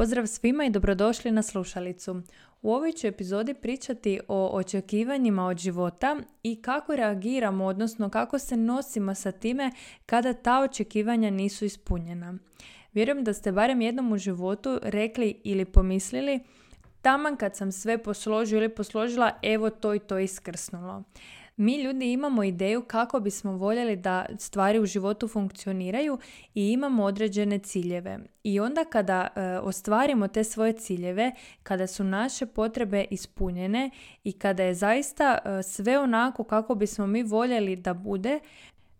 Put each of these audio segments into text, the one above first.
Pozdrav svima i dobrodošli na slušalicu. U ovoj ću epizodi pričati o očekivanjima od života i kako reagiramo, odnosno kako se nosimo sa time kada ta očekivanja nisu ispunjena. Vjerujem da ste barem jednom u životu rekli ili pomislili taman kad sam sve posložio ili posložila, evo to i to iskrsnulo. Mi ljudi imamo ideju kako bismo voljeli da stvari u životu funkcioniraju i imamo određene ciljeve. I onda kada ostvarimo te svoje ciljeve, kada su naše potrebe ispunjene i kada je zaista sve onako kako bismo mi voljeli da bude,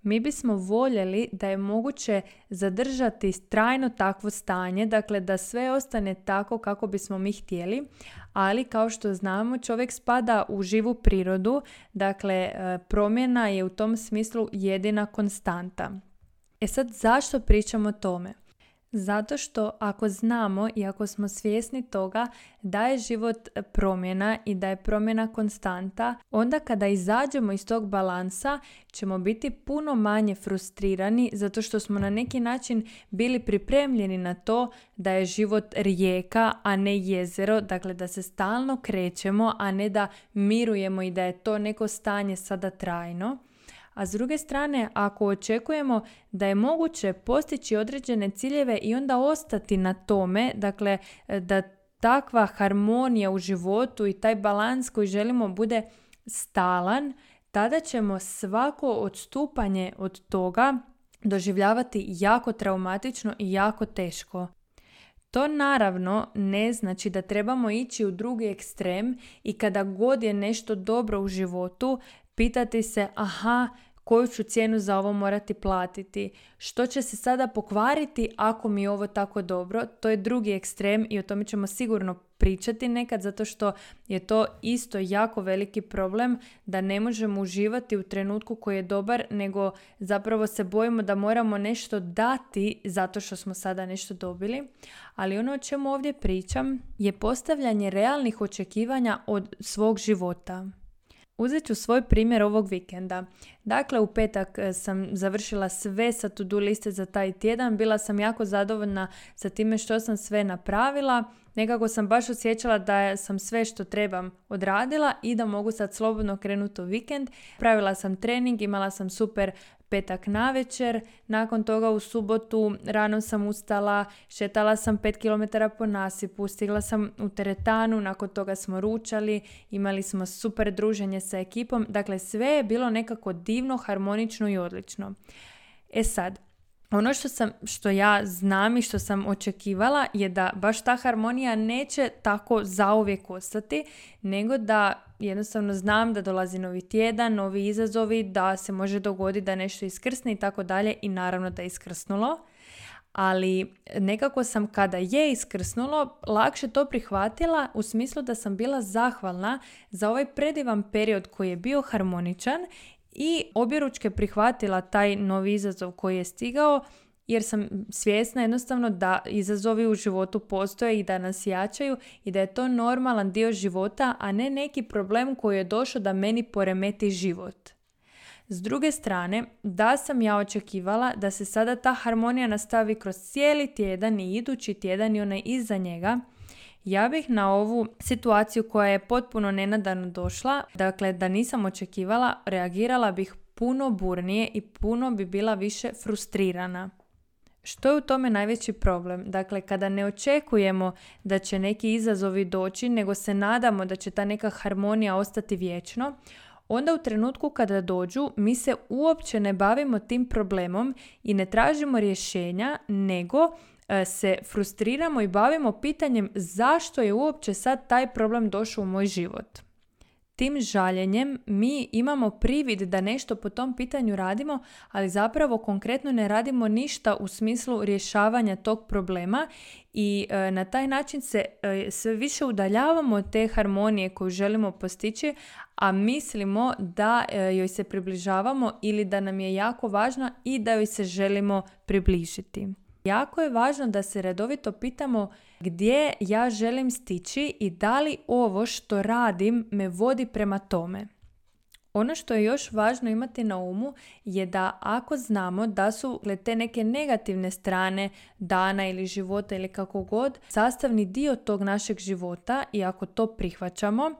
mi bismo voljeli da je moguće zadržati trajno takvo stanje, dakle da sve ostane tako kako bismo mi htjeli, ali kao što znamo čovjek spada u živu prirodu, dakle promjena je u tom smislu jedina konstanta. E sad, zašto pričamo o tome? Zato što ako znamo i ako smo svjesni toga da je život promjena i da je promjena konstanta, onda kada izađemo iz tog balansa ćemo biti puno manje frustrirani zato što smo na neki način bili pripremljeni na to da je život rijeka, a ne jezero, dakle da se stalno krećemo, a ne da mirujemo i da je to neko stanje sada trajno. A s druge strane, ako očekujemo da je moguće postići određene ciljeve i onda ostati na tome, dakle da takva harmonija u životu i taj balans koji želimo bude stalan, tada ćemo svako odstupanje od toga doživljavati jako traumatično i jako teško. To naravno ne znači da trebamo ići u drugi ekstrem i kada god je nešto dobro u životu, pitati se, koju ću cijenu za ovo morati platiti? Što će se sada pokvariti ako mi je ovo tako dobro? To je drugi ekstrem i o tome ćemo sigurno pričati nekad, zato što je to isto jako veliki problem da ne možemo uživati u trenutku koji je dobar, nego zapravo se bojimo da moramo nešto dati zato što smo sada nešto dobili. Ali ono o čemu ovdje pričam je postavljanje realnih očekivanja od svog života. Uzet ću svoj primjer ovog vikenda. Dakle, u petak sam završila sve sa to-do liste za taj tjedan. Bila sam jako zadovoljna sa time što sam sve napravila. Nekako sam baš osjećala da sam sve što trebam odradila i da mogu sad slobodno krenuti u vikend. Pravila sam trening, imala sam super petak navečer. Nakon toga u subotu rano sam ustala, šetala sam 5 km po nasipu, stigla sam u teretanu, nakon toga smo ručali, imali smo super druženje sa ekipom. Dakle, sve je bilo nekako divno, harmonično i odlično. E sad, ono što ja znam i što sam očekivala je da baš ta harmonija neće tako zauvijek ostati, nego da jednostavno znam da dolazi novi tjedan, novi izazovi, da se može dogoditi da nešto iskrsne i tako dalje, i naravno da je iskrsnulo. Ali nekako sam kada je iskrsnulo lakše to prihvatila u smislu da sam bila zahvalna za ovaj predivan period koji je bio harmoničan i objeručke prihvatila taj novi izazov koji je stigao, jer sam svjesna jednostavno da izazovi u životu postoje i da nas jačaju i da je to normalan dio života, a ne neki problem koji je došao da meni poremeti život. S druge strane, da sam ja očekivala da se sada ta harmonija nastavi kroz cijeli tjedan i idući tjedan i onaj iza njega, ja bih na ovu situaciju koja je potpuno nenadano došla, dakle da nisam očekivala, reagirala bih puno burnije i puno bi bila više frustrirana. Što je u tome najveći problem? Dakle, kada ne očekujemo da će neki izazovi doći, nego se nadamo da će ta neka harmonija ostati vječno, onda u trenutku kada dođu mi se uopće ne bavimo tim problemom i ne tražimo rješenja, nego se frustriramo i bavimo pitanjem zašto je uopće sad taj problem došao u moj život. Tim žaljenjem mi imamo privid da nešto po tom pitanju radimo, ali zapravo konkretno ne radimo ništa u smislu rješavanja tog problema i na taj način se sve više udaljavamo od te harmonije koju želimo postići, a mislimo da joj se približavamo ili da nam je jako važna i da joj se želimo približiti. Jako je važno da se redovito pitamo gdje ja želim stići i da li ovo što radim me vodi prema tome. Ono što je još važno imati na umu je da ako znamo da su te neke negativne strane dana ili života ili kako god sastavni dio tog našeg života i ako to prihvaćamo,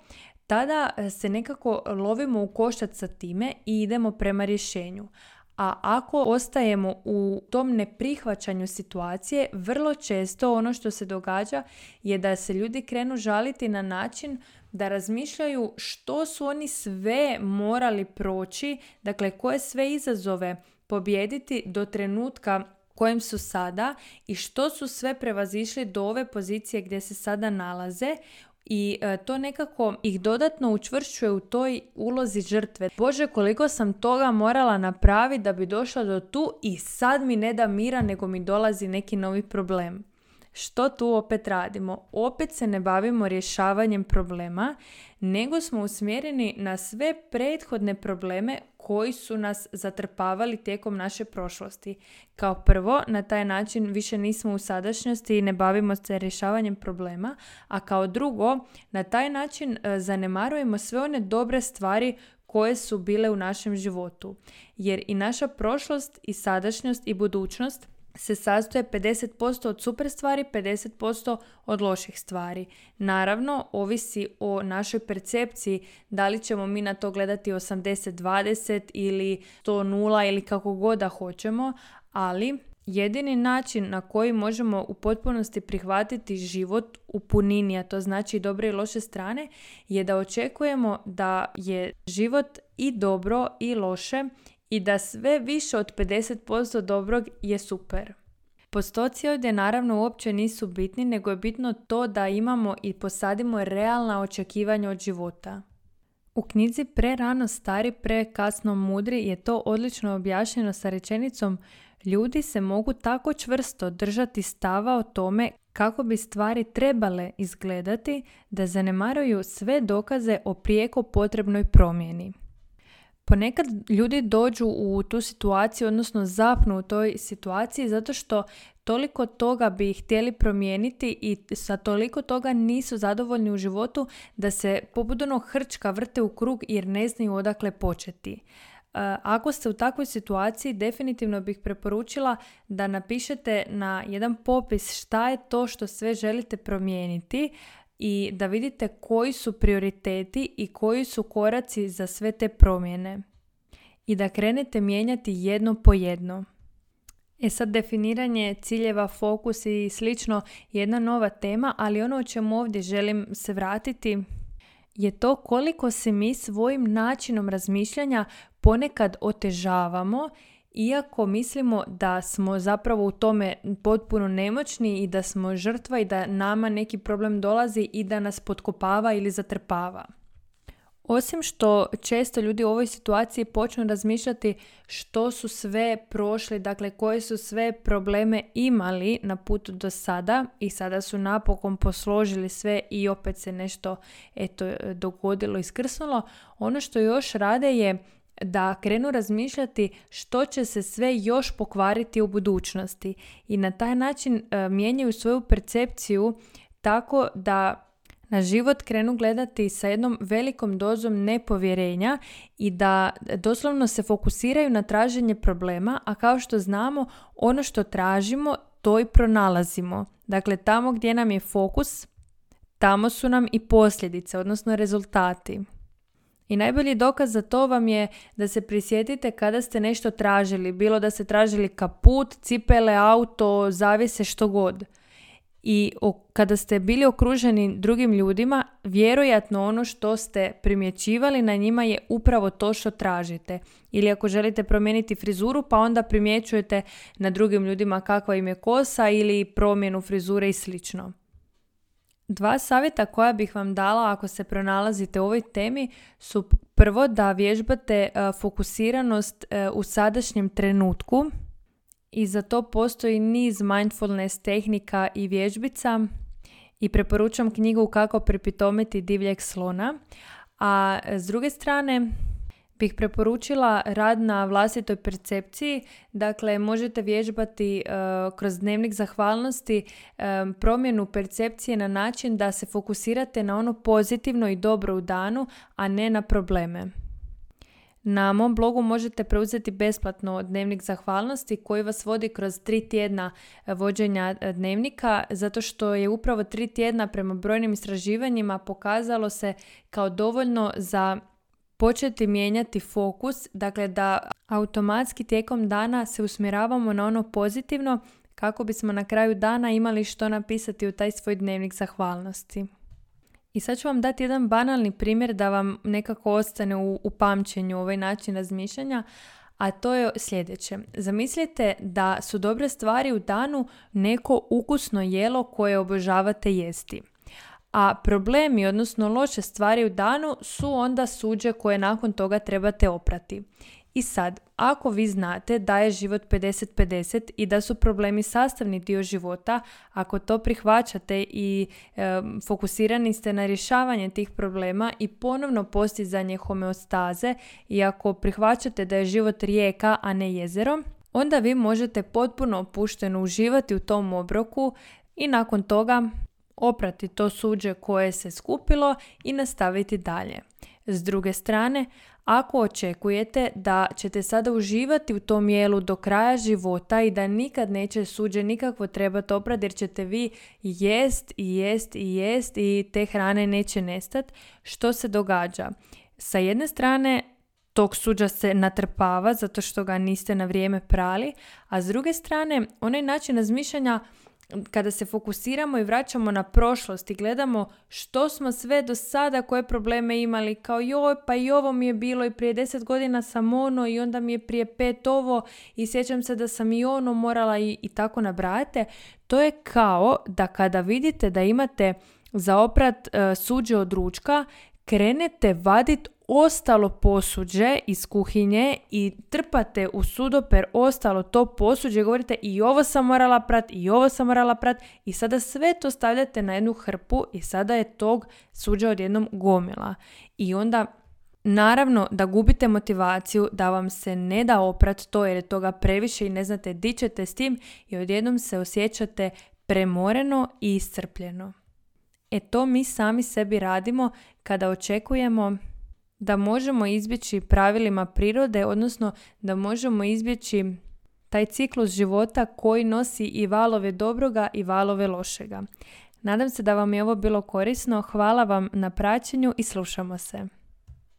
tada se nekako lovimo u koštac sa time i idemo prema rješenju. A ako ostajemo u tom neprihvaćanju situacije, vrlo često ono što se događa je da se ljudi krenu žaliti na način da razmišljaju što su oni sve morali proći, dakle koje sve izazove pobijediti do trenutka kojem su sada i što su sve prevazišli do ove pozicije gdje se sada nalaze. I to nekako ih dodatno učvršćuje u toj ulozi žrtve. Bože, koliko sam toga morala napraviti da bi došla do tu i sad mi ne da mira, nego mi dolazi neki novi problem. Što tu opet radimo? Opet se ne bavimo rješavanjem problema, nego smo usmjereni na sve prethodne probleme koji su nas zatrpavali tijekom naše prošlosti. Kao prvo, na taj način više nismo u sadašnjosti i ne bavimo se rješavanjem problema, a kao drugo, na taj način zanemarujemo sve one dobre stvari koje su bile u našem životu. Jer i naša prošlost i sadašnjost i budućnost se sastoje 50% od super stvari, 50% od loših stvari. Naravno, ovisi o našoj percepciji, da li ćemo mi na to gledati 80-20 ili 100-0 ili kako god da hoćemo, ali jedini način na koji možemo u potpunosti prihvatiti život u punini, a to znači i dobre i loše strane, je da očekujemo da je život i dobro i loše i da sve više od 50% dobrog je super. Postoci ovdje naravno uopće nisu bitni, nego je bitno to da imamo i posadimo realna očekivanja od života. U knjizi Pre rano stari pre kasno mudri je to odlično objašnjeno sa rečenicom: ljudi se mogu tako čvrsto držati stava o tome kako bi stvari trebale izgledati da zanemaruju sve dokaze o prijeko potrebnoj promjeni. Ponekad ljudi dođu u tu situaciju, odnosno zapnu u toj situaciji zato što toliko toga bi htjeli promijeniti i sa toliko toga nisu zadovoljni u životu da se poput onog hrčka vrte u krug jer ne znaju odakle početi. Ako ste u takvoj situaciji, definitivno bih preporučila da napišete na jedan popis šta je to što sve želite promijeniti i da vidite koji su prioriteti i koji su koraci za sve te promjene i da krenete mijenjati jedno po jedno. E sad, definiranje ciljeva, fokus i slično je jedna nova tema, ali ono o čemu ovdje želim se vratiti je to koliko se mi svojim načinom razmišljanja ponekad otežavamo, iako mislimo da smo zapravo u tome potpuno nemoćni i da smo žrtva i da nama neki problem dolazi i da nas potkopava ili zatrpava. Osim što često ljudi u ovoj situaciji počnu razmišljati što su sve prošli, dakle koje su sve probleme imali na putu do sada i sada su napokon posložili sve i opet se nešto dogodilo, iskrsnulo. Ono što još rade je da krenu razmišljati što će se sve još pokvariti u budućnosti i na taj način mijenjaju svoju percepciju tako da na život krenu gledati sa jednom velikom dozom nepovjerenja i da doslovno se fokusiraju na traženje problema, a kao što znamo, ono što tražimo to i pronalazimo. Dakle, tamo gdje nam je fokus, tamo su nam i posljedice, odnosno rezultati. I najbolji dokaz za to vam je da se prisjetite kada ste nešto tražili, bilo da ste tražili kaput, cipele, auto, zavjese, što god. I kada ste bili okruženi drugim ljudima, vjerojatno ono što ste primjećivali na njima je upravo to što tražite. Ili ako želite promijeniti frizuru, pa onda primjećujete na drugim ljudima kakva im je kosa ili promjenu frizure i slično. 2 savjeta koja bih vam dala ako se pronalazite u ovoj temi su: prvo, da vježbate fokusiranost u sadašnjem trenutku i za to postoji niz mindfulness tehnika i vježbica i preporučam knjigu Kako prepitomiti divljeg slona. A s druge strane bih preporučila rad na vlastitoj percepciji. Dakle, možete vježbati kroz dnevnik zahvalnosti promjenu percepcije na način da se fokusirate na ono pozitivno i dobro u danu, a ne na probleme. Na mom blogu možete preuzeti besplatno dnevnik zahvalnosti koji vas vodi kroz 3 tjedna vođenja dnevnika, zato što je upravo 3 tjedna prema brojnim istraživanjima pokazalo se kao dovoljno za početi mijenjati fokus, dakle da automatski tijekom dana se usmjeravamo na ono pozitivno kako bismo na kraju dana imali što napisati u taj svoj dnevnik zahvalnosti. I sad ću vam dati jedan banalni primjer da vam nekako ostane u pamćenju ovaj način razmišljanja, a to je sljedeće. Zamislite da su dobre stvari u danu neko ukusno jelo koje obožavate jesti. A problemi, odnosno loše stvari u danu su onda suđe koje nakon toga trebate oprati. I sad, ako vi znate da je život 50-50 i da su problemi sastavni dio života, ako to prihvaćate i fokusirani ste na rješavanje tih problema i ponovno postizanje homeostaze i ako prihvaćate da je život rijeka, a ne jezero, onda vi možete potpuno opušteno uživati u tom obroku i nakon toga oprati to suđe koje se skupilo i nastaviti dalje. S druge strane, ako očekujete da ćete sada uživati u tom jelu do kraja života i da nikad neće suđe nikakvo trebati oprati jer ćete vi jest i te hrane neće nestati, što se događa? Sa jedne strane, tog suđa se natrpava zato što ga niste na vrijeme prali, a s druge strane, onaj način razmišljanja kada se fokusiramo i vraćamo na prošlost i gledamo što smo sve do sada, koje probleme imali, kao joj, pa i ovo mi je bilo i prije 10 godina sam ono i onda mi je prije 5 ovo i sjećam se da sam i ono morala i tako nabrajate. To je kao da kada vidite da imate za oprat suđe od ručka, krenete vaditi ostalo posuđe iz kuhinje i trpate u sudoper ostalo to posuđe, govorite i ovo sam morala prati, i ovo sam morala prati i sada sve to stavljate na jednu hrpu i sada je tog suđa odjednom gomila. I onda naravno da gubite motivaciju, da vam se ne da oprat to jer je toga previše i ne znate di ćete s tim i odjednom se osjećate premoreno i iscrpljeno. E to mi sami sebi radimo kada očekujemo da možemo izbjeći pravilima prirode, odnosno da možemo izbjeći taj ciklus života koji nosi i valove dobroga i valove lošega. Nadam se da vam je ovo bilo korisno. Hvala vam na praćenju i slušamo se.